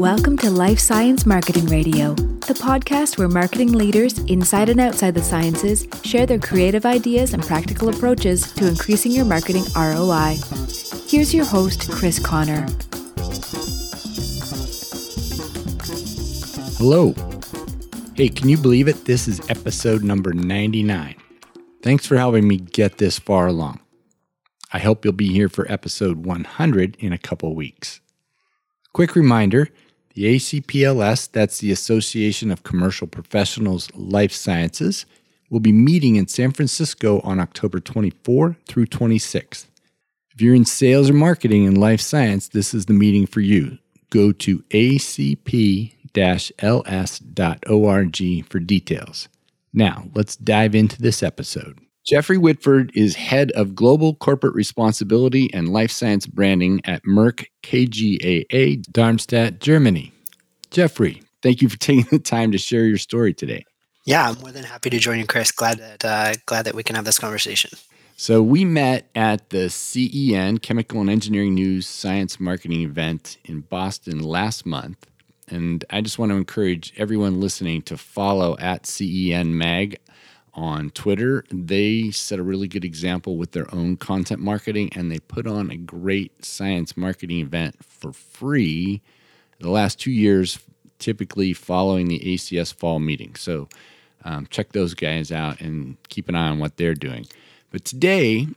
Welcome to Life Science Marketing Radio, the podcast where marketing leaders inside and outside the sciences share their creative ideas and practical approaches to increasing your marketing ROI. Here's your host, Chris Connor. Hello. Hey, can you believe it? This is episode number 99. Thanks for helping me get this far along. I hope you'll be here for episode 100 in a couple weeks. Quick reminder, the ACPLS, that's the Association of Commercial Professionals Life Sciences, will be meeting in San Francisco on October 24 through 26th. If you're in sales or marketing in life science, this is the meeting for you. Go to acp-ls.org for details. Now, let's dive into this episode. Jeffrey Whitford is head of Global Corporate Responsibility and Life Science Branding at Merck KGaA, Darmstadt, Germany. Jeffrey, thank you for taking the time to share your story today. Yeah, I'm more than happy to join you, Chris. Glad that we can have this conversation. So we met at the CEN, Chemical and Engineering News Science Marketing event in Boston last month. And I just want to encourage everyone listening to follow at CEN Mag on Twitter. They set a really good example with their own content marketing, and they put on a great science marketing event for free the last 2 years, typically following the ACS fall meeting. So check those guys out and keep an eye on what they're doing. But today,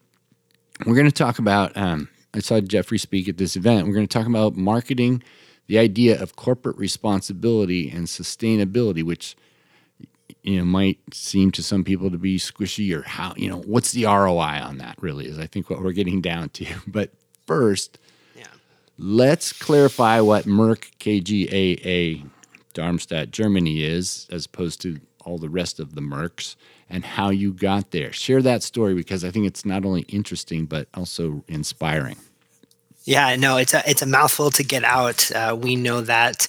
we're going to talk about, I saw Jeffrey speak at this event, we're going to talk about marketing, the idea of corporate responsibility and sustainability, which might seem to some people to be squishy, or how, what's the ROI on that really is, I think, what we're getting down to. But first, Let's clarify what Merck KGaA Darmstadt, Germany is, as opposed to all the rest of the Mercks, and how you got there. Share that story, because I think it's not only interesting, but also inspiring. Yeah, no, it's a mouthful to get out. We know that.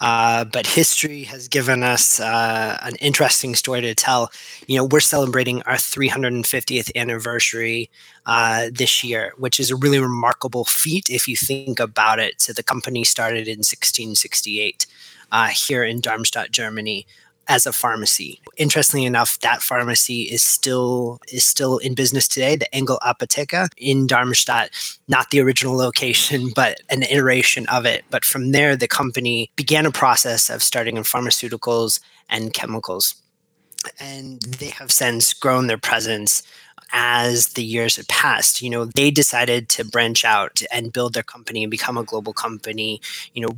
But history has given us an interesting story to tell. We're celebrating our 350th anniversary this year, which is a really remarkable feat if you think about it. So the company started in 1668 here in Darmstadt, Germany, as a pharmacy. Interestingly enough, that pharmacy is still in business today, the Engel Apotheke in Darmstadt, not the original location, but an iteration of it. But from there, the company began a process of starting in pharmaceuticals and chemicals. And they have since grown their presence as the years have passed. They decided to branch out and build their company and become a global company,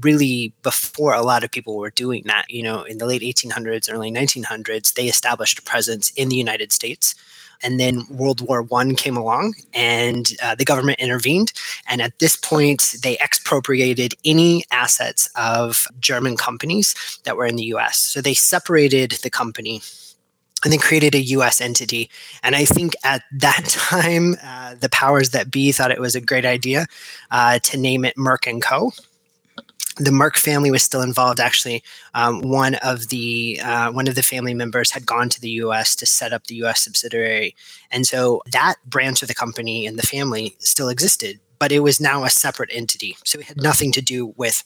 really before a lot of people were doing that. In the late 1800s, early 1900s, they established a presence in the United States. And then World War I came along, and the government intervened. And at this point, they expropriated any assets of German companies that were in the U.S. So they separated the company and they created a U.S. entity. And I think at that time, the powers that be thought it was a great idea to name it Merck & Co. The Merck family was still involved. Actually, one of the family members had gone to the U.S. to set up the U.S. subsidiary, and so that branch of the company and the family still existed, but it was now a separate entity. So it had nothing to do with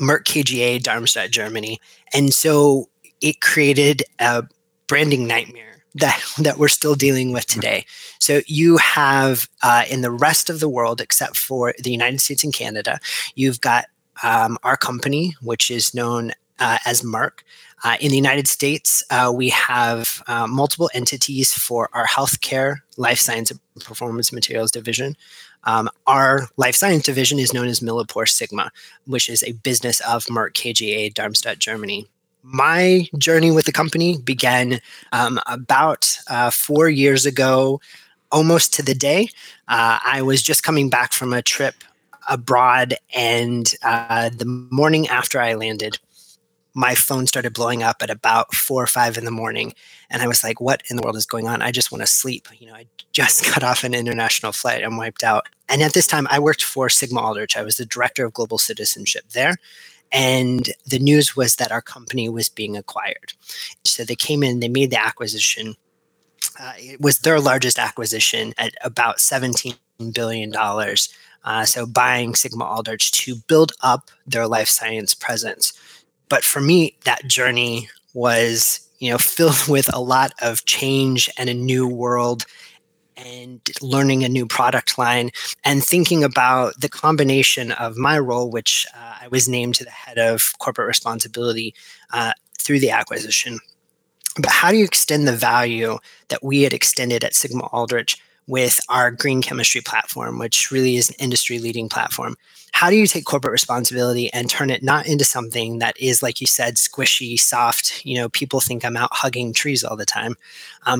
Merck KGaA, Darmstadt, Germany, and so it created a branding nightmare that we're still dealing with today. So you have in the rest of the world, except for the United States and Canada, you've got our company, which is known as Merck. In the United States, we have multiple entities for our healthcare, life science, and performance materials division. Our life science division is known as Millipore Sigma, which is a business of Merck KGaA, Darmstadt, Germany. My journey with the company began about 4 years ago, almost to the day. I was just coming back from a trip abroad, and the morning after I landed, my phone started blowing up at about 4 or 5 in the morning, and I was like, what in the world is going on? I just want to sleep. I just got off an international flight. I'm wiped out. And at this time, I worked for Sigma Aldrich. I was the director of global citizenship there, and the news was that our company was being acquired. So they came in, they made the acquisition. It was their largest acquisition at about $17 billion. So buying Sigma Aldrich to build up their life science presence. But for me, that journey was, filled with a lot of change and a new world and learning a new product line and thinking about the combination of my role, which I was named to the head of corporate responsibility through the acquisition. But how do you extend the value that we had extended at Sigma Aldrich with our green chemistry platform, which really is an industry-leading platform? How do you take corporate responsibility and turn it not into something that is, like you said, squishy, soft, people think I'm out hugging trees all the time.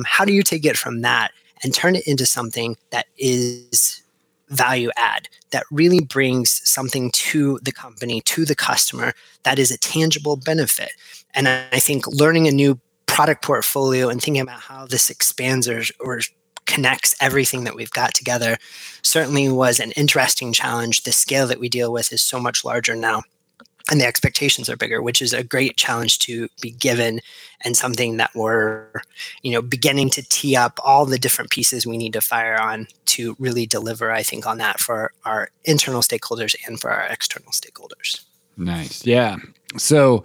How do you take it from that and turn it into something that is value add, that really brings something to the company, to the customer, that is a tangible benefit? And I think learning a new product portfolio and thinking about how this expands or connects everything that we've got together certainly was an interesting challenge. The scale that we deal with is so much larger now, and the expectations are bigger, which is a great challenge to be given and something that we're, beginning to tee up all the different pieces we need to fire on to really deliver, I think, on that for our internal stakeholders and for our external stakeholders. Nice. Yeah. So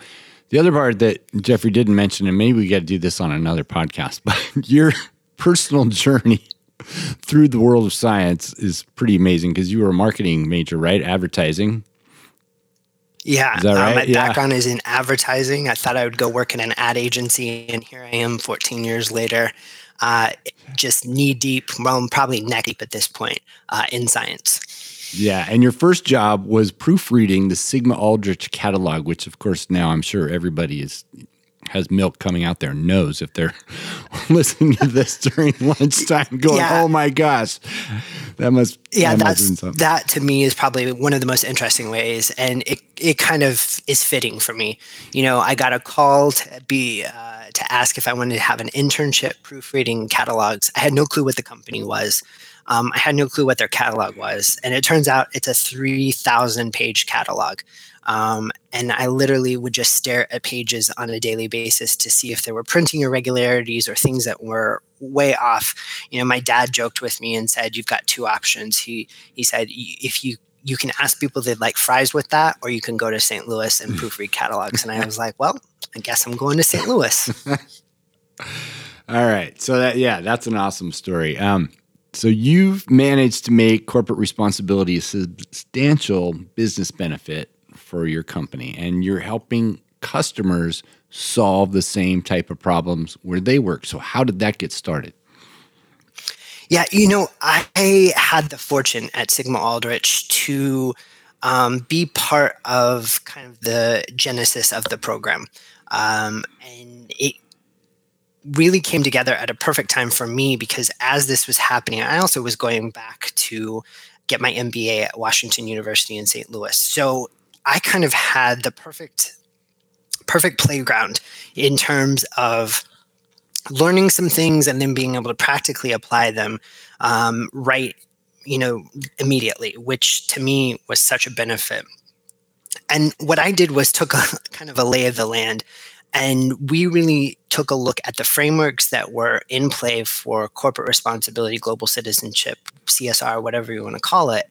the other part that Jeffrey didn't mention, and maybe we got to do this on another podcast, but your personal journey through the world of science is pretty amazing because you were a marketing major, right? Advertising. Yeah. Is that right? My background is in advertising. I thought I would go work in an ad agency, and here I am 14 years later, just knee deep, well, probably neck deep at this point in science. Yeah. And your first job was proofreading the Sigma Aldrich catalog, which of course now I'm sure everybody has milk coming out their nose if they're listening to this during lunchtime going, Oh my gosh, that to me is probably one of the most interesting ways. And it kind of is fitting for me. I got a call to ask if I wanted to have an internship proofreading catalogs. I had no clue what the company was. I had no clue what their catalog was. And it turns out it's a 3,000 page catalog. And I literally would just stare at pages on a daily basis to see if there were printing irregularities or things that were way off. My dad joked with me and said, "You've got two options." He said, "If you can ask people they'd like fries with that, or you can go to St. Louis and proofread catalogs." And I was like, "Well, I guess I'm going to St. Louis." All right. So that's an awesome story. So you've managed to make corporate responsibility a substantial business benefit for your company, and you're helping customers solve the same type of problems where they work. So how did that get started? Yeah, I had the fortune at Sigma Aldrich to be part of kind of the genesis of the program. And it really came together at a perfect time for me because as this was happening, I also was going back to get my MBA at Washington University in St. Louis. So I kind of had the perfect playground in terms of learning some things and then being able to practically apply them immediately, which to me was such a benefit. And what I did was took a kind of a lay of the land, and we really took a look at the frameworks that were in play for corporate responsibility, global citizenship, CSR, whatever you want to call it,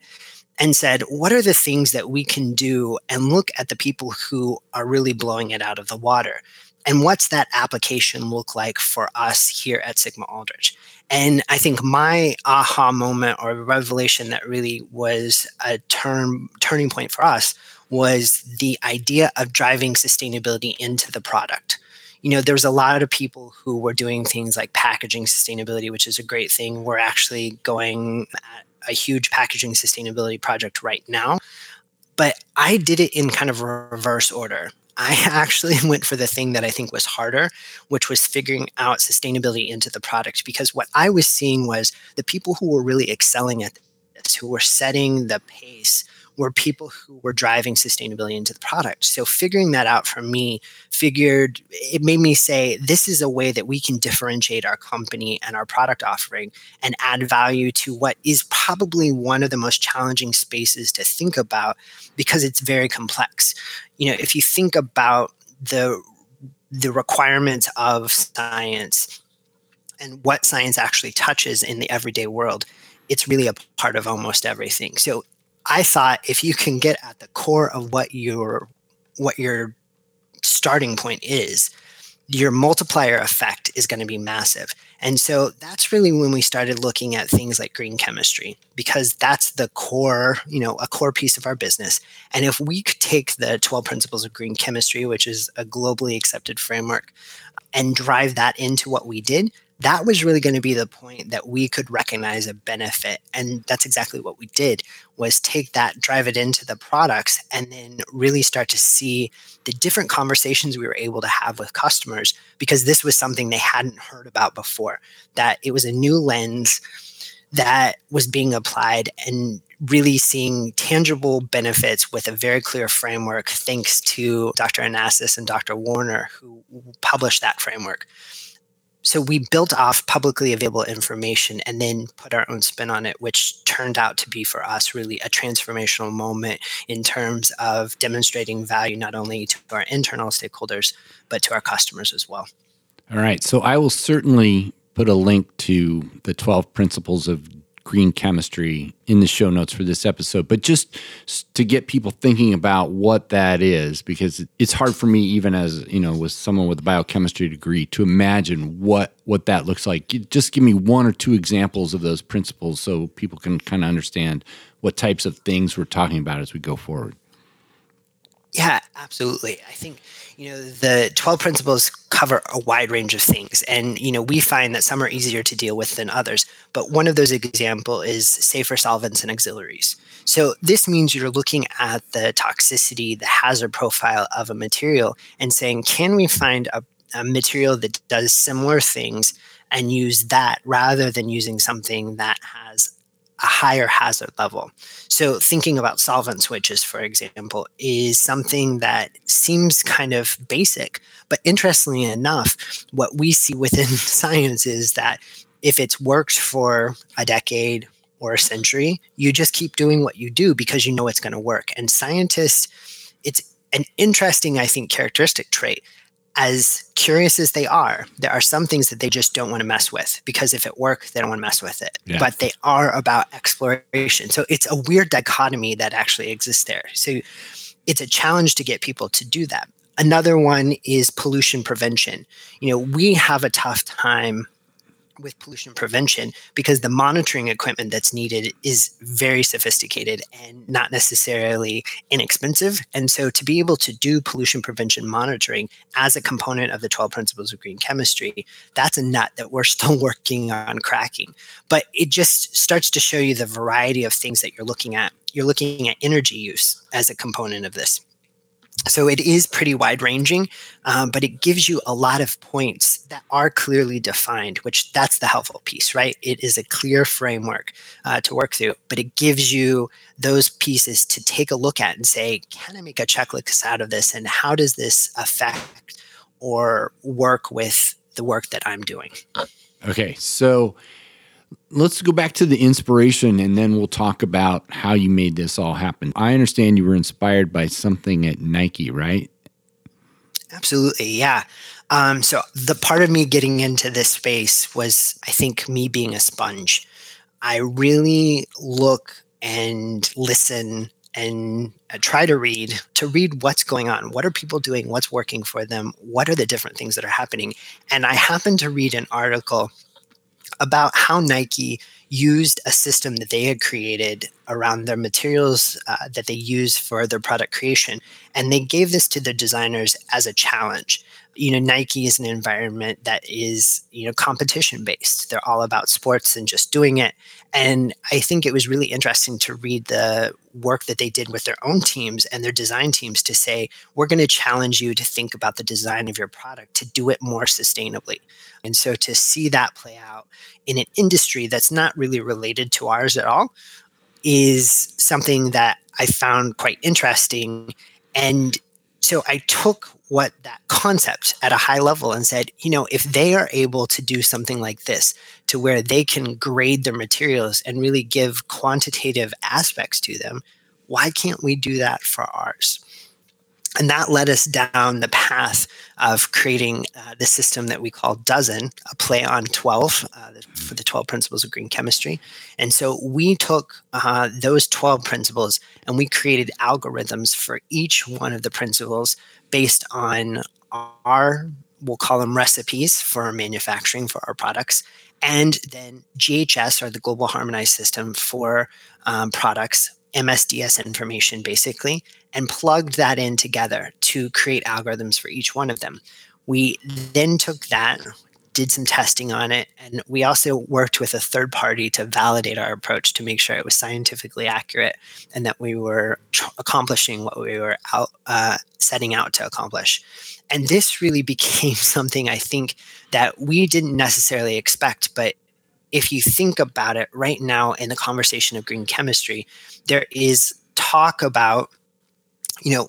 and said, what are the things that we can do, and look at the people who are really blowing it out of the water? And what's that application look like for us here at Sigma Aldrich? And I think my aha moment or revelation that really was a turning point for us was the idea of driving sustainability into the product. There was a lot of people who were doing things like packaging sustainability, which is a great thing. We're actually going at a huge packaging sustainability project right now. But I did it in kind of reverse order. I actually went for the thing that I think was harder, which was figuring out sustainability into the product. Because what I was seeing was the people who were really excelling at this, who were setting the pace, were people who were driving sustainability into the product. So figuring that out for me, it made me say, this is a way that we can differentiate our company and our product offering and add value to what is probably one of the most challenging spaces to think about because it's very complex. If you think about the requirements of science and what science actually touches in the everyday world, it's really a part of almost everything. So I thought if you can get at the core of what your starting point is, your multiplier effect is going to be massive. And so that's really when we started looking at things like green chemistry, because that's the core, a core piece of our business. And if we could take the 12 principles of green chemistry, which is a globally accepted framework, and drive that into what we did, that was really going to be the point that we could recognize a benefit. And that's exactly what we did, was take that, drive it into the products, and then really start to see the different conversations we were able to have with customers, because this was something they hadn't heard about before, that it was a new lens that was being applied and really seeing tangible benefits with a very clear framework, thanks to Dr. Anasis and Dr. Warner, who published that framework. So we built off publicly available information and then put our own spin on it, which turned out to be for us really a transformational moment in terms of demonstrating value not only to our internal stakeholders, but to our customers as well. All right. So I will certainly put a link to the 12 principles of green chemistry in the show notes for this episode, but just to get people thinking about what that is, because it's hard for me, even as, with someone with a biochemistry degree, to imagine what that looks like. Just give me one or two examples of those principles so people can kind of understand what types of things we're talking about as we go forward. Yeah, absolutely. I think, the 12 principles cover a wide range of things. And, we find that some are easier to deal with than others. But one of those examples is safer solvents and auxiliaries. So this means you're looking at the toxicity, the hazard profile of a material and saying, can we find a material that does similar things and use that rather than using something that has a higher hazard level. So thinking about solvent switches, for example, is something that seems kind of basic, but interestingly enough, what we see within science is that if it's worked for a decade or a century, you just keep doing what you do because you know it's going to work. And scientists, it's an interesting, I think, characteristic trait. As curious as they are, there are some things that they just don't want to mess with because if it works, they don't want to mess with it. Yeah. But they are about exploration. So it's a weird dichotomy that actually exists there. So it's a challenge to get people to do that. Another one is pollution prevention. We have a tough time with pollution prevention because the monitoring equipment that's needed is very sophisticated and not necessarily inexpensive. And so to be able to do pollution prevention monitoring as a component of the 12 principles of green chemistry, that's a nut that we're still working on cracking. But it just starts to show you the variety of things that you're looking at. You're looking at energy use as a component of this. So it is pretty wide-ranging, but it gives you a lot of points that are clearly defined, which that's the helpful piece, right? It is a clear framework to work through, but it gives you those pieces to take a look at and say, can I make a checklist out of this? And how does this affect or work with the work that I'm doing? Okay, so let's go back to the inspiration, and then we'll talk about how you made this all happen. I understand you were inspired by something at Nike, right? Absolutely, yeah. So the part of me getting into this space was, I think, me being a sponge. I really look and listen and try to read what's going on. What are people doing? What's working for them? What are the different things that are happening? And I happened to read an article about how Nike used a system that they had created around their materials that they use for their product creation. And they gave this to their designers as a challenge. Nike is an environment that is, competition-based. They're all about sports and just doing it. And I think it was really interesting to read the work that they did with their own teams and their design teams to say, we're going to challenge you to think about the design of your product to do it more sustainably. And so to see that play out in an industry that's not really related to ours at all is something that I found quite interesting. And so I took what that concept at a high level and said, if they are able to do something like this to where they can grade their materials and really give quantitative aspects to them, why can't we do that for ours? And that led us down the path of creating the system that we call Dozen, a play on 12 for the 12 principles of green chemistry. And so we took those 12 principles and we created algorithms for each one of the principles based on our, we'll call them recipes for manufacturing for our products, and then GHS, or the Global Harmonized System, for products, MSDS information basically, and plugged that in together to create algorithms for each one of them. We then took that, did some testing on it, and we also worked with a third party to validate our approach to make sure it was scientifically accurate and that we were accomplishing what we were setting out to accomplish. And this really became something I think that we didn't necessarily expect, but if you think about it right now in the conversation of green chemistry, there is talk about,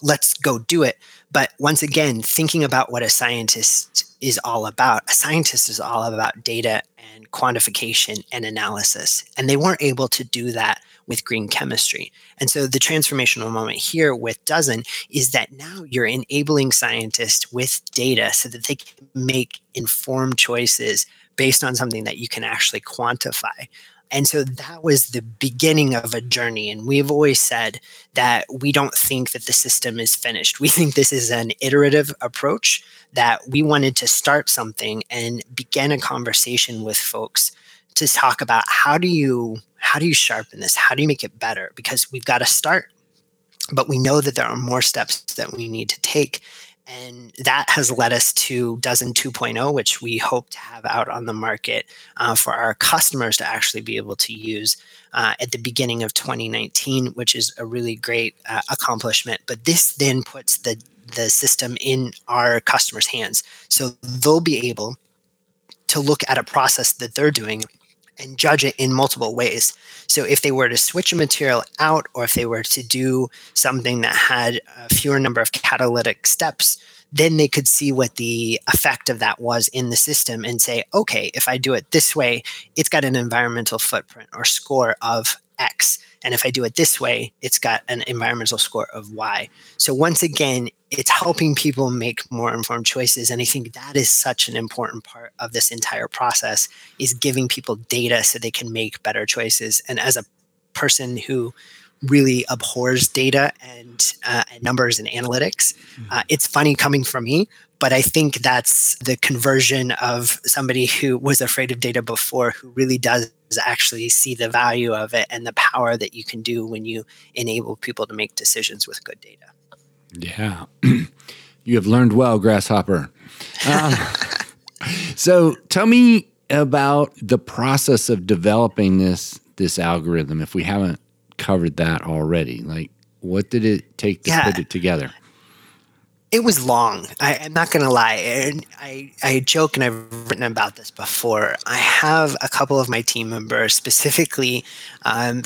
let's go do it. But once again, thinking about what a scientist is all about, a scientist is all about data and quantification and analysis. And they weren't able to do that with green chemistry. And so the transformational moment here with Dozen is that now you're enabling scientists with data so that they can make informed choices based on something that you can actually quantify. And so that was the beginning of a journey. And we've always said that we don't think that the system is finished. We think this is an iterative approach, that we wanted to start something and begin a conversation with folks to talk about how do you sharpen this? How do you make it better? Because we've got to start, but we know that there are more steps that we need to take. And that has led us to Dozen 2.0, which we hope to have out on the market for our customers to actually be able to use at the beginning of 2019, which is a really great accomplishment. But this then puts the system in our customers' hands. So they'll be able to look at a process that they're doing and judge it in multiple ways. So if they were to switch a material out, or if they were to do something that had a fewer number of catalytic steps, then they could see what the effect of that was in the system and say, okay, if I do it this way, it's got an environmental footprint or score of X. And if I do it this way, it's got an environmental score of Y. So once again, it's helping people make more informed choices. And I think that is such an important part of this entire process, is giving people data so they can make better choices. And as a person who really abhors data and numbers and analytics, it's funny coming from me, but I think that's the conversion of somebody who was afraid of data before, who really does actually see the value of it and the power that you can do when you enable people to make decisions with good data. Yeah. You have learned well, Grasshopper. So tell me about the process of developing this algorithm, if we haven't covered that already. Like, what did it take to put it together? It was long. I'm not going to lie. And I joke, and I've written about this before. I have a couple of my team members, specifically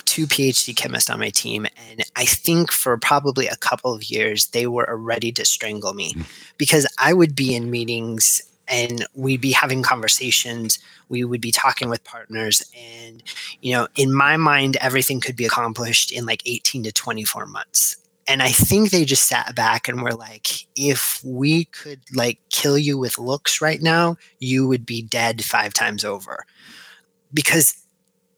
two PhD chemists on my team. And I think for probably a couple of years, they were ready to strangle me, because I would be in meetings and we'd be having conversations. We would be talking with partners. And, in my mind, everything could be accomplished in like 18 to 24 months. And I think they just sat back and were like, if we could kill you with looks right now, you would be dead 5 times over. Because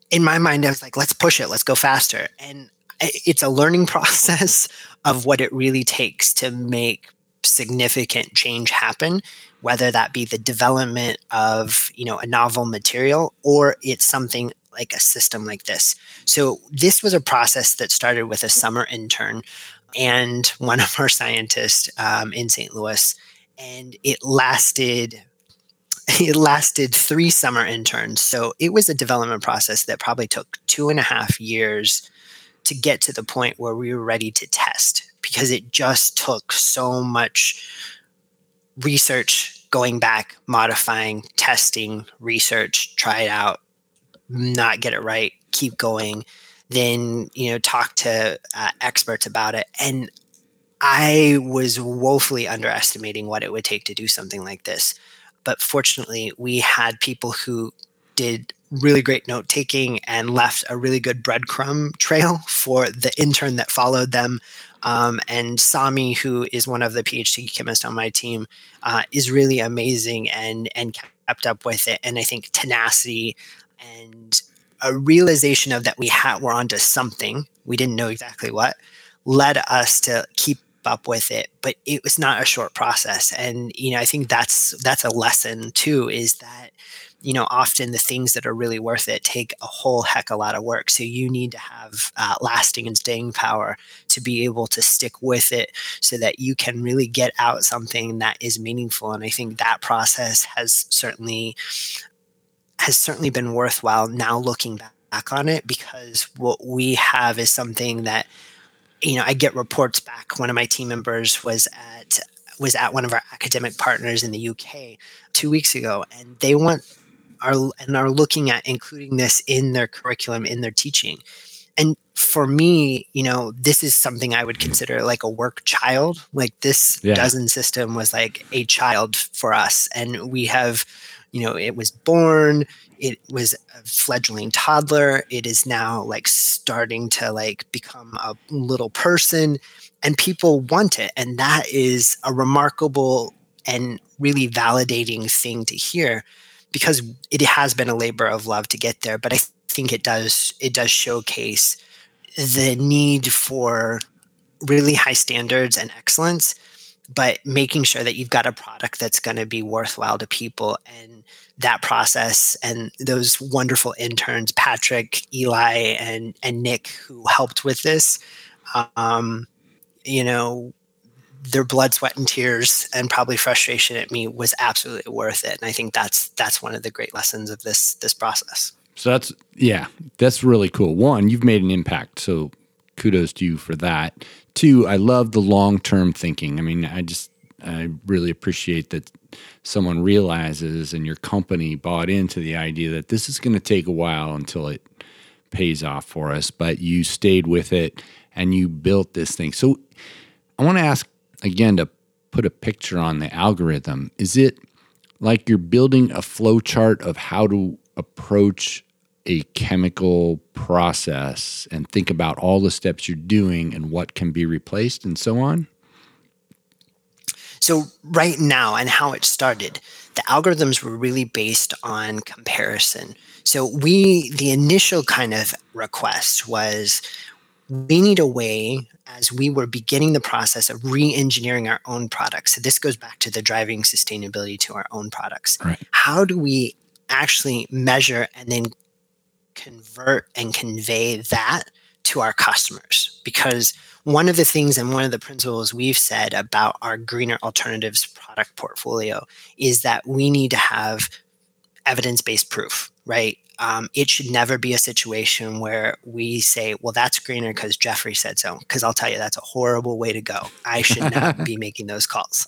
in my mind, I was like, let's push it. Let's go faster. And it's a learning process of what it really takes to make significant change happen, whether that be the development of, a novel material, or it's something like a system like this. So this was a process that started with a summer intern and one of our scientists in St. Louis, and it lasted 3 summer interns. So it was a development process that probably took 2.5 years to get to the point where we were ready to test, because it just took so much research, going back, modifying, testing, research, try it out, not get it right, keep going, then, talk to experts about it. And I was woefully underestimating what it would take to do something like this. But fortunately, we had people who did really great note taking and left a really good breadcrumb trail for the intern that followed them. And Sami, who is one of the PhD chemists on my team, is really amazing and kept up with it. And I think tenacity and a realization of that we're onto something, we didn't know exactly what, led us to keep up with it. But it was not a short process. And, you know, I think that's a lesson too, is that, you know, often the things that are really worth it take a whole heck a lot of work. So you need to have lasting and staying power to be able to stick with it so that you can really get out something that is meaningful. And I think that process has certainly been worthwhile now looking back on it, because what we have is something that, you know, I get reports back. One of my team members was at one of our academic partners in the UK 2 weeks ago, and they are looking at including this in their curriculum, in their teaching. And for me, you know, this is something I would consider like a work child. Like this Dozen system was like a child for us. And we have, you know, it was born, it was a fledgling toddler. It is now like starting to like become a little person, and people want it. And that is a remarkable and really validating thing to hear, because it has been a labor of love to get there. But I think it does showcase the need for really high standards and excellence, but making sure that you've got a product that's going to be worthwhile to people. And that process and those wonderful interns, Patrick, Eli, and Nick, who helped with this, you know, their blood, sweat, and tears, and probably frustration at me, was absolutely worth it. And I think that's one of the great lessons of this process. So that's really cool. One, you've made an impact, so kudos to you for that. Two, I love the long-term thinking. I mean, I really appreciate that someone realizes and your company bought into the idea that this is going to take a while until it pays off for us, but you stayed with it and you built this thing. So I want to ask again to put a picture on the algorithm. Is it like you're building a flow chart of how to approach a chemical process and think about all the steps you're doing and what can be replaced and so on? So right now, and how it started, the algorithms were really based on comparison. So the initial kind of request was, we need a way, as we were beginning the process of re-engineering our own products. So this goes back to the driving sustainability to our own products. Right. How do we actually measure and then convert and convey that to our customers? Because one of the things and one of the principles we've said about our greener alternatives product portfolio is that we need to have evidence-based proof, right? It should never be a situation where we say, well, that's greener because Jeffrey said so, because I'll tell you, that's a horrible way to go. I should not be making those calls.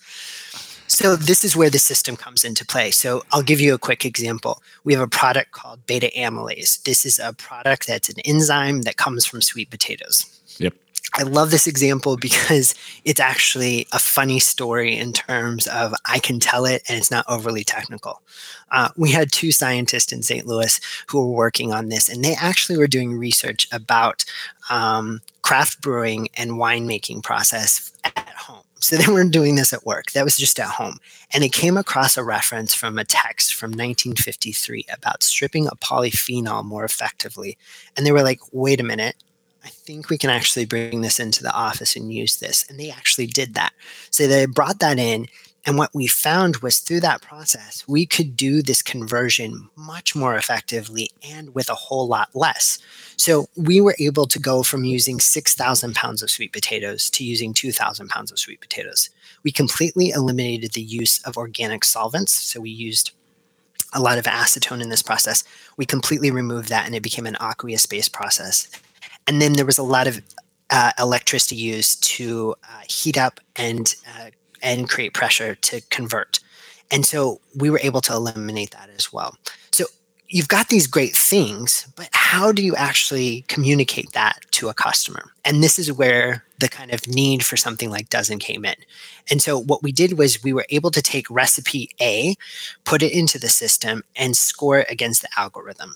So this is where the system comes into play. So I'll give you a quick example. We have a product called beta amylase. This is a product that's an enzyme that comes from sweet potatoes. Yep. I love this example because it's actually a funny story in terms of I can tell it and it's not overly technical. We had two scientists in St. Louis who were working on this, and they actually were doing research about craft brewing and winemaking process at home. So they weren't doing this at work. That was just at home. And they came across a reference from a text from 1953 about stripping a polyphenol more effectively. And they were like, wait a minute, I think we can actually bring this into the office and use this. And they actually did that. So they brought that in. And what we found was, through that process, we could do this conversion much more effectively and with a whole lot less. So we were able to go from using 6,000 pounds of sweet potatoes to using 2,000 pounds of sweet potatoes. We completely eliminated the use of organic solvents. So we used a lot of acetone in this process. We completely removed that, and it became an aqueous-based process. And then there was a lot of electricity used to heat up and create pressure to convert. And so we were able to eliminate that as well. So you've got these great things, but how do you actually communicate that to a customer? And this is where the kind of need for something like Dozen came in. And so what we did was we were able to take recipe A, put it into the system, and score it against the algorithm.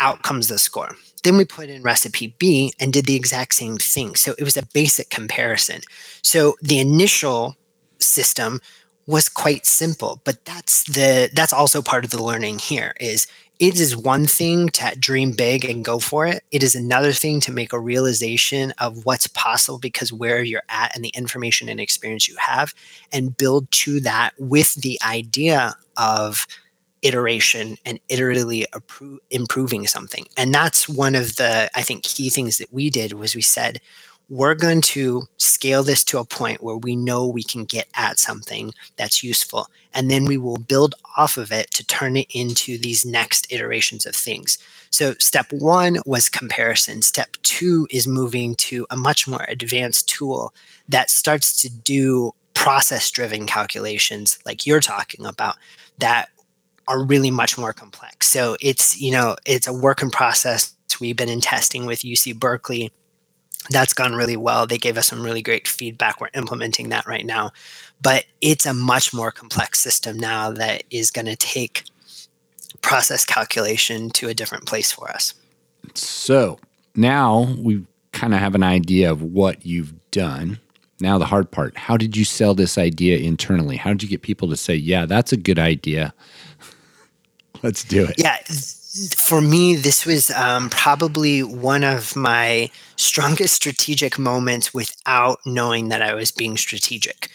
Out comes the score. Then we put in recipe B and did the exact same thing. So it was a basic comparison. So the initial system was quite simple, but that's also part of the learning here is it is one thing to dream big and go for it. It is another thing to make a realization of what's possible because where you're at and the information and experience you have, and build to that with the idea of iteration and iteratively improving something. And that's one of the, I think, key things that we did was we said, we're going to scale this to a point where we know we can get at something that's useful. And then we will build off of it to turn it into these next iterations of things. So step one was comparison. Step two is moving to a much more advanced tool that starts to do process-driven calculations like you're talking about that are really much more complex. So it's, you know, it's a work in process. We've been in testing with UC Berkeley. That's gone really well. They gave us some really great feedback. We're implementing that right now. But it's a much more complex system now that is going to take process calculation to a different place for us. So now we kind of have an idea of what you've done. Now the hard part. How did you sell this idea internally? How did you get people to say, yeah, that's a good idea? Let's do it. Yeah. For me, this was probably one of my strongest strategic moments without knowing that I was being strategic.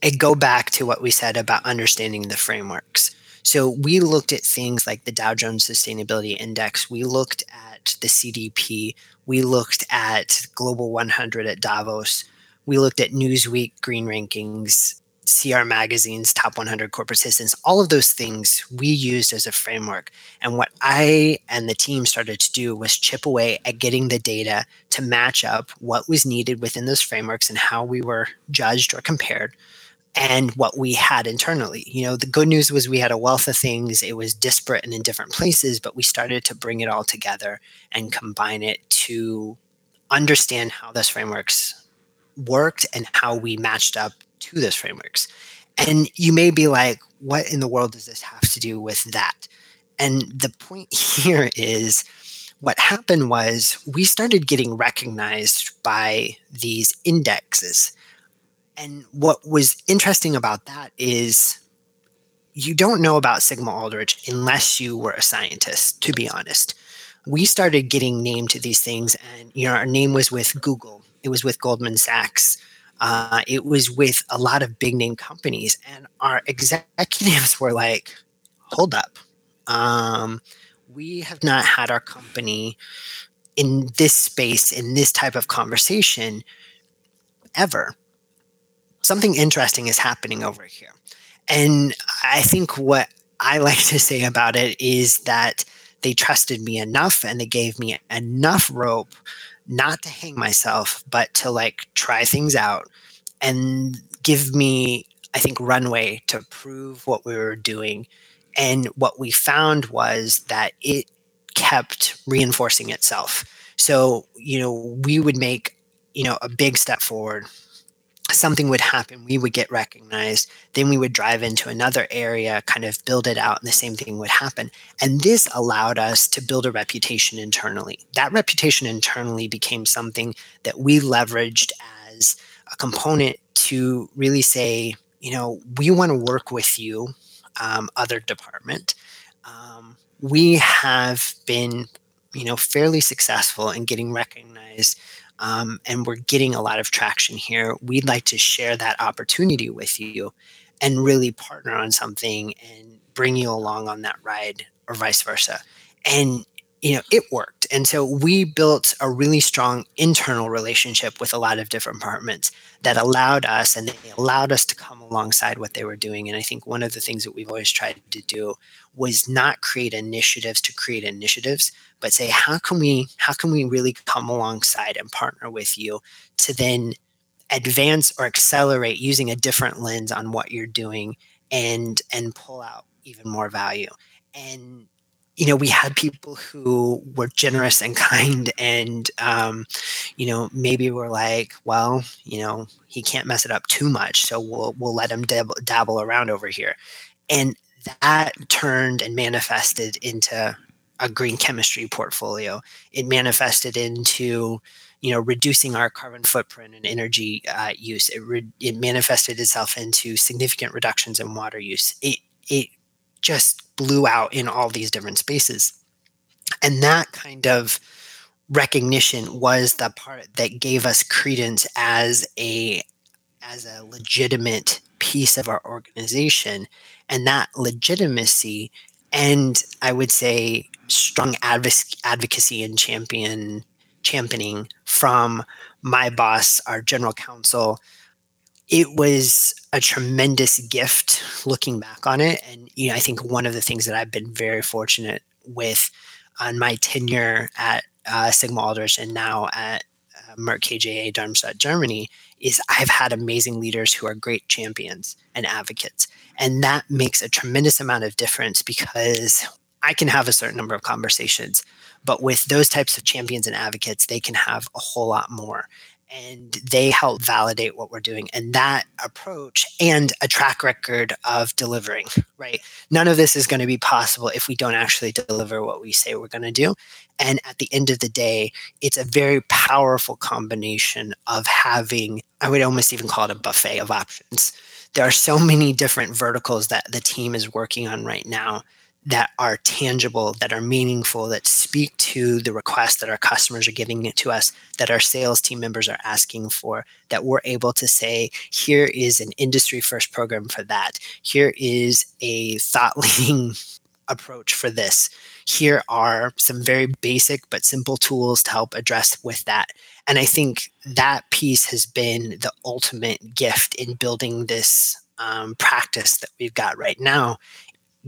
I go back to what we said about understanding the frameworks. So we looked at things like the Dow Jones Sustainability Index. We looked at the CDP. We looked at Global 100 at Davos. We looked at Newsweek Green Rankings, CR magazines, top 100 corporate citizens, all of those things we used as a framework. And what I and the team started to do was chip away at getting the data to match up what was needed within those frameworks and how we were judged or compared and what we had internally. You know, the good news was we had a wealth of things. It was disparate and in different places, but we started to bring it all together and combine it to understand how those frameworks worked and how we matched up to those frameworks. And you may be like, what in the world does this have to do with that? And the point here is what happened was we started getting recognized by these indexes. And what was interesting about that is you don't know about Sigma Aldrich unless you were a scientist, to be honest. We started getting named to these things, and you know, our name was with Google. It was with Goldman Sachs. It was with a lot of big name companies, and our executives were like, hold up. We have not had our company in this space, in this type of conversation ever. Something interesting is happening over here. And I think what I like to say about it is that they trusted me enough and they gave me enough rope not to hang myself, but to like try things out and give me, I think, runway to prove what we were doing. And what we found was that it kept reinforcing itself. So, you know, we would make, you know, a big step forward. Something would happen. We would get recognized. Then we would drive into another area, kind of build it out, and the same thing would happen. And this allowed us to build a reputation internally. That reputation internally became something that we leveraged as a component to really say, you know, we want to work with you, other department. We have been, you know, fairly successful in getting recognized. And we're getting a lot of traction here. We'd like to share that opportunity with you and really partner on something and bring you along on that ride or vice versa. And, you know, it worked. And so we built a really strong internal relationship with a lot of different departments that allowed us, and they allowed us to come alongside what they were doing. And I think one of the things that we've always tried to do was not create initiatives to create initiatives, but say, how can we really come alongside and partner with you to then advance or accelerate using a different lens on what you're doing and pull out even more value. And you know, we had people who were generous and kind and, you know, maybe were like, well, you know, he can't mess it up too much, so we'll let him dabble around over here. And that turned and manifested into a green chemistry portfolio. It manifested into, you know, reducing our carbon footprint and energy use. It manifested itself into significant reductions in water use. It just blew out in all these different spaces. And that kind of recognition was the part that gave us credence as a legitimate piece of our organization. And that legitimacy and, I would say, strong advocacy and championing from my boss, our general counsel, it was a tremendous gift looking back on it. And, you know, I think one of the things that I've been very fortunate with on my tenure at Sigma Aldrich and now at Merck KGaA Darmstadt, Germany, is I've had amazing leaders who are great champions and advocates. And that makes a tremendous amount of difference, because I can have a certain number of conversations, but with those types of champions and advocates, they can have a whole lot more. And they help validate what we're doing. And that approach and a track record of delivering, right? None of this is going to be possible if we don't actually deliver what we say we're going to do. And at the end of the day, it's a very powerful combination of having, I would almost even call it a buffet of options. There are so many different verticals that the team is working on right now that are tangible, that are meaningful, that speak to the requests that our customers are giving to us, that our sales team members are asking for, that we're able to say, here is an industry first program for that. Here is a thought leading approach for this. Here are some very basic but simple tools to help address with that. And I think that piece has been the ultimate gift in building this practice that we've got right now,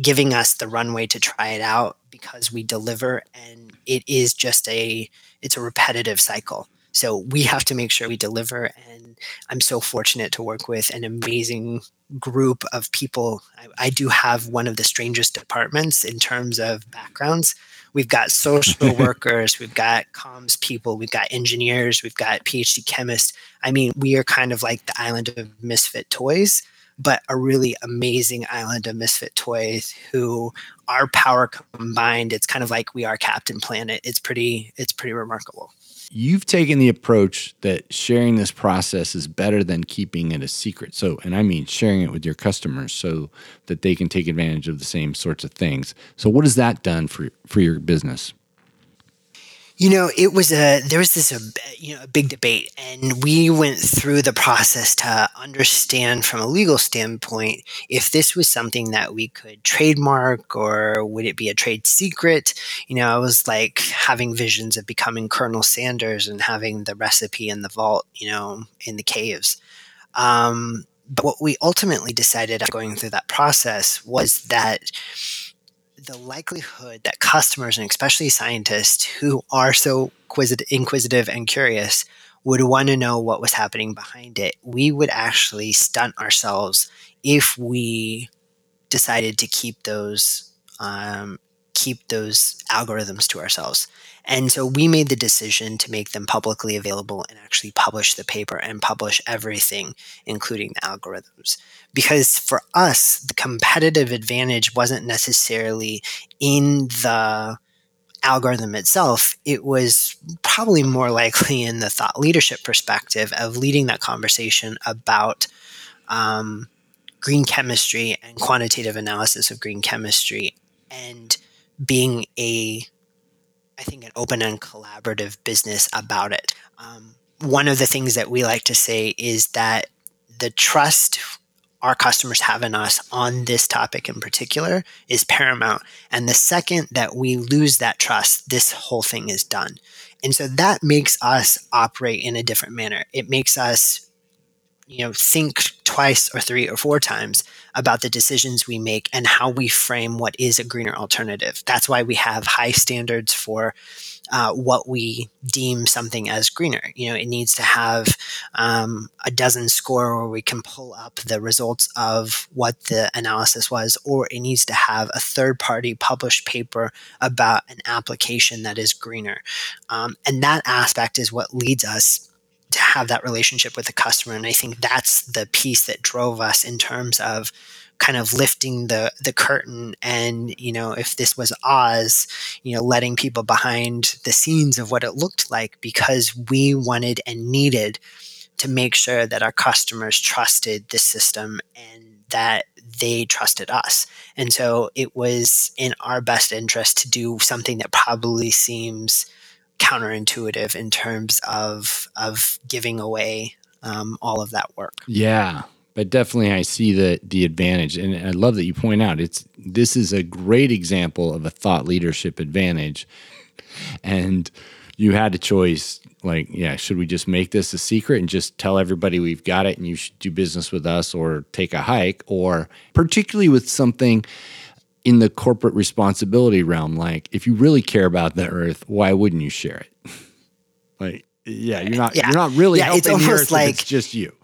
giving us the runway to try it out because we deliver. And it is just it's a repetitive cycle. So we have to make sure we deliver. And I'm so fortunate to work with an amazing group of people. I do have one of the strangest departments in terms of backgrounds. We've got social workers, we've got comms people, we've got engineers, we've got PhD chemists. I mean, we are kind of like the island of misfit toys, but a really amazing island of misfit toys who, our power combined, it's kind of like we are Captain Planet. It's pretty remarkable. You've taken the approach that sharing this process is better than keeping it a secret. So, and I mean sharing it with your customers so that they can take advantage of the same sorts of things. So what has that done for your business? You know, there was a big debate, and we went through the process to understand from a legal standpoint if this was something that we could trademark or would it be a trade secret. You know, I was like having visions of becoming Colonel Sanders and having the recipe in the vault, you know, in the caves. But what we ultimately decided after going through that process was that the likelihood that customers, and especially scientists who are so inquisitive and curious, would want to know what was happening behind it, we would actually stunt ourselves if we decided to keep those algorithms to ourselves. And so we made the decision to make them publicly available and actually publish the paper and publish everything, including the algorithms. Because for us, the competitive advantage wasn't necessarily in the algorithm itself. It was probably more likely in the thought leadership perspective of leading that conversation about green chemistry and quantitative analysis of green chemistry, and being an open and collaborative business about it. One of the things that we like to say is that the trust our customers have in us on this topic in particular is paramount. And the second that we lose that trust, this whole thing is done. And so that makes us operate in a different manner. It makes us, you know, think twice or three or four times about the decisions we make and how we frame what is a greener alternative. That's why we have high standards for what we deem something as greener. You know, it needs to have a dozen score where we can pull up the results of what the analysis was, or it needs to have a third-party published paper about an application that is greener. And that aspect is what leads us to have that relationship with the customer. And I think that's the piece that drove us in terms of kind of lifting the curtain and, you know, if this was Oz, you know, letting people behind the scenes of what it looked like, because we wanted and needed to make sure that our customers trusted this system and that they trusted us. And so it was in our best interest to do something that probably seems counterintuitive in terms of giving away all of that work. Yeah. But definitely I see the advantage, and I love that you point out this is a great example of a thought leadership advantage. And you had a choice, like, yeah, should we just make this a secret and just tell everybody we've got it and you should do business with us, or take a hike, or particularly with something in the corporate responsibility realm, like if you really care about the earth, why wouldn't you share it? Like, yeah, you're not really helping the earth, like, if it's just you.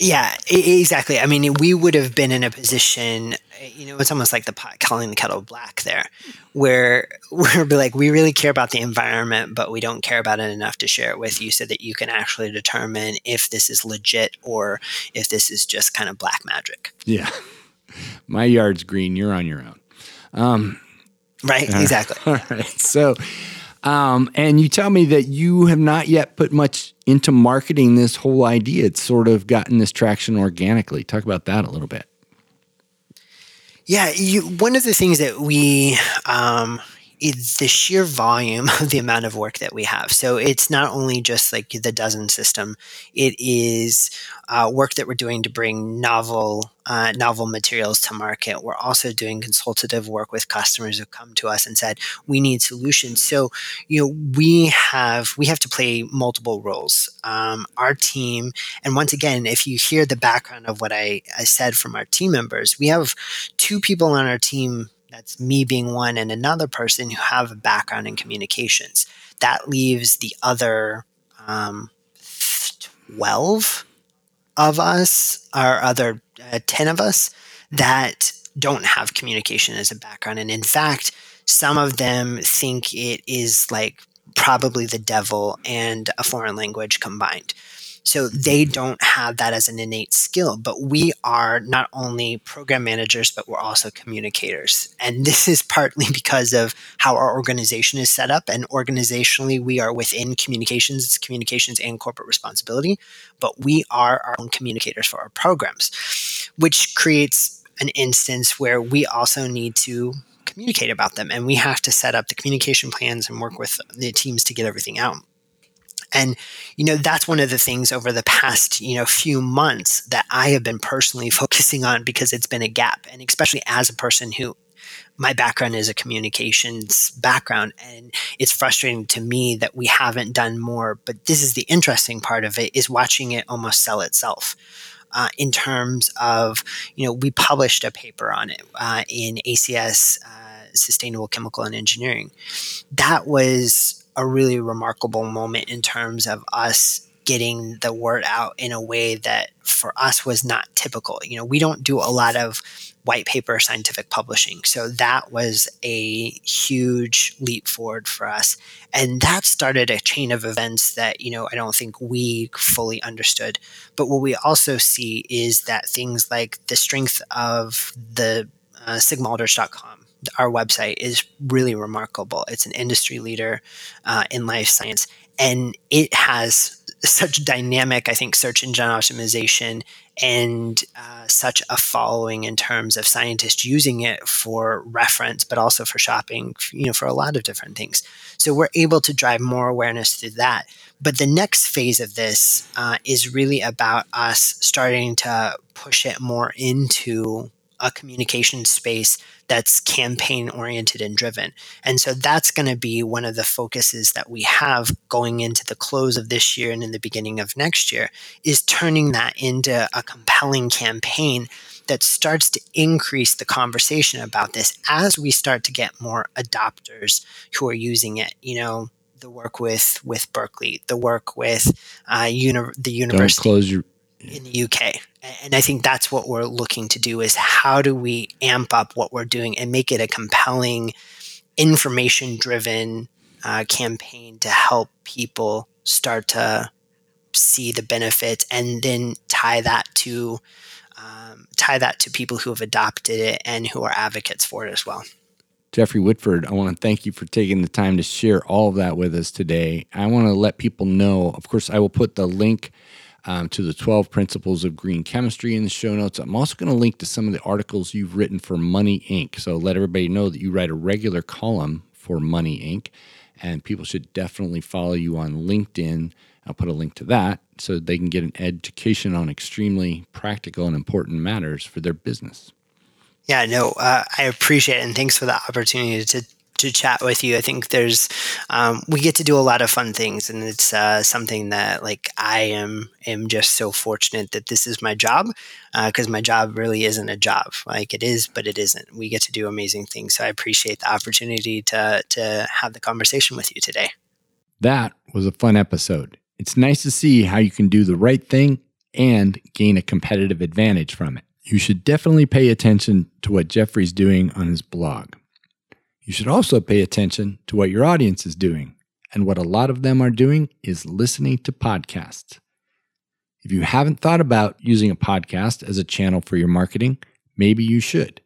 Yeah, exactly. I mean, we would have been in a position, you know, it's almost like the pot calling the kettle black there, where we're like, we really care about the environment, but we don't care about it enough to share it with you so that you can actually determine if this is legit or if this is just kind of black magic. Yeah. My yard's green. You're on your own. Right. Exactly. All right. So, and you tell me that you have not yet put much into marketing this whole idea. It's sort of gotten this traction organically. Talk about that a little bit. Yeah. One of the things that we, is the sheer volume of the amount of work that we have. So it's not only just like the Dozen system, it is work that we're doing to bring novel materials to market. We're also doing consultative work with customers who come to us and said, we need solutions. So, you know, we have to play multiple roles. Our team, and once again, if you hear the background of what I said from our team members, we have two people on our team. That's me being one, and another person who have a background in communications. That leaves the other 12 of us, or other 10 of us, that don't have communication as a background. And in fact, some of them think it is like probably the devil and a foreign language combined. So they don't have that as an innate skill, but we are not only program managers, but we're also communicators. And this is partly because of how our organization is set up, and organizationally we are within communications and corporate responsibility, but we are our own communicators for our programs, which creates an instance where we also need to communicate about them. And we have to set up the communication plans and work with the teams to get everything out. And, you know, that's one of the things over the past, you know, few months that I have been personally focusing on, because it's been a gap. And especially as a person who, my background is a communications background, and it's frustrating to me that we haven't done more. But this is the interesting part of it, is watching it almost sell itself. In terms of, you know, we published a paper on it in ACS, Sustainable Chemical and Engineering. That was a really remarkable moment in terms of us getting the word out in a way that for us was not typical. You know, we don't do a lot of white paper scientific publishing. So that was a huge leap forward for us. And that started a chain of events that, you know, I don't think we fully understood. But what we also see is that things like the strength of the sigmalders.com, our website, is really remarkable. It's an industry leader in life science, and it has such dynamic, I think, search engine optimization and such a following in terms of scientists using it for reference, but also for shopping, you know, for a lot of different things. So we're able to drive more awareness through that. But the next phase of this is really about us starting to push it more into a communication space that's campaign oriented and driven. And so that's going to be one of the focuses that we have going into the close of this year and in the beginning of next year, is turning that into a compelling campaign that starts to increase the conversation about this as we start to get more adopters who are using it. You know, the work with Berkeley, the work with the university in the UK. And I think that's what we're looking to do is how do we amp up what we're doing and make it a compelling, information-driven campaign to help people start to see the benefits and then tie that to people who have adopted it and who are advocates for it as well. Jeffrey Whitford, I want to thank you for taking the time to share all of that with us today. I want to let people know, of course, I will put the link to the 12 principles of green chemistry in the show notes. I'm also going to link to some of the articles you've written for Money, Inc. So let everybody know that you write a regular column for Money, Inc. And people should definitely follow you on LinkedIn. I'll put a link to that so they can get an education on extremely practical and important matters for their business. Yeah, no, I appreciate it. And thanks for the opportunity to chat with you. I think there's, we get to do a lot of fun things, and it's something that like I am just so fortunate that this is my job, because my job really isn't a job. Like it is, but it isn't. We get to do amazing things. So I appreciate the opportunity to have the conversation with you today. That was a fun episode. It's nice to see how you can do the right thing and gain a competitive advantage from it. You should definitely pay attention to what Jeffrey's doing on his blog. You should also pay attention to what your audience is doing, and what a lot of them are doing is listening to podcasts. If you haven't thought about using a podcast as a channel for your marketing, maybe you should.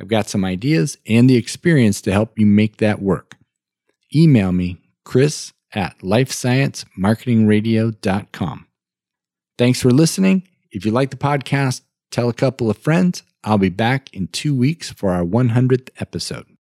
I've got some ideas and the experience to help you make that work. Email me, chris@lifesciencemarketingradio.com. Thanks for listening. If you like the podcast, tell a couple of friends. I'll be back in 2 weeks for our 100th episode.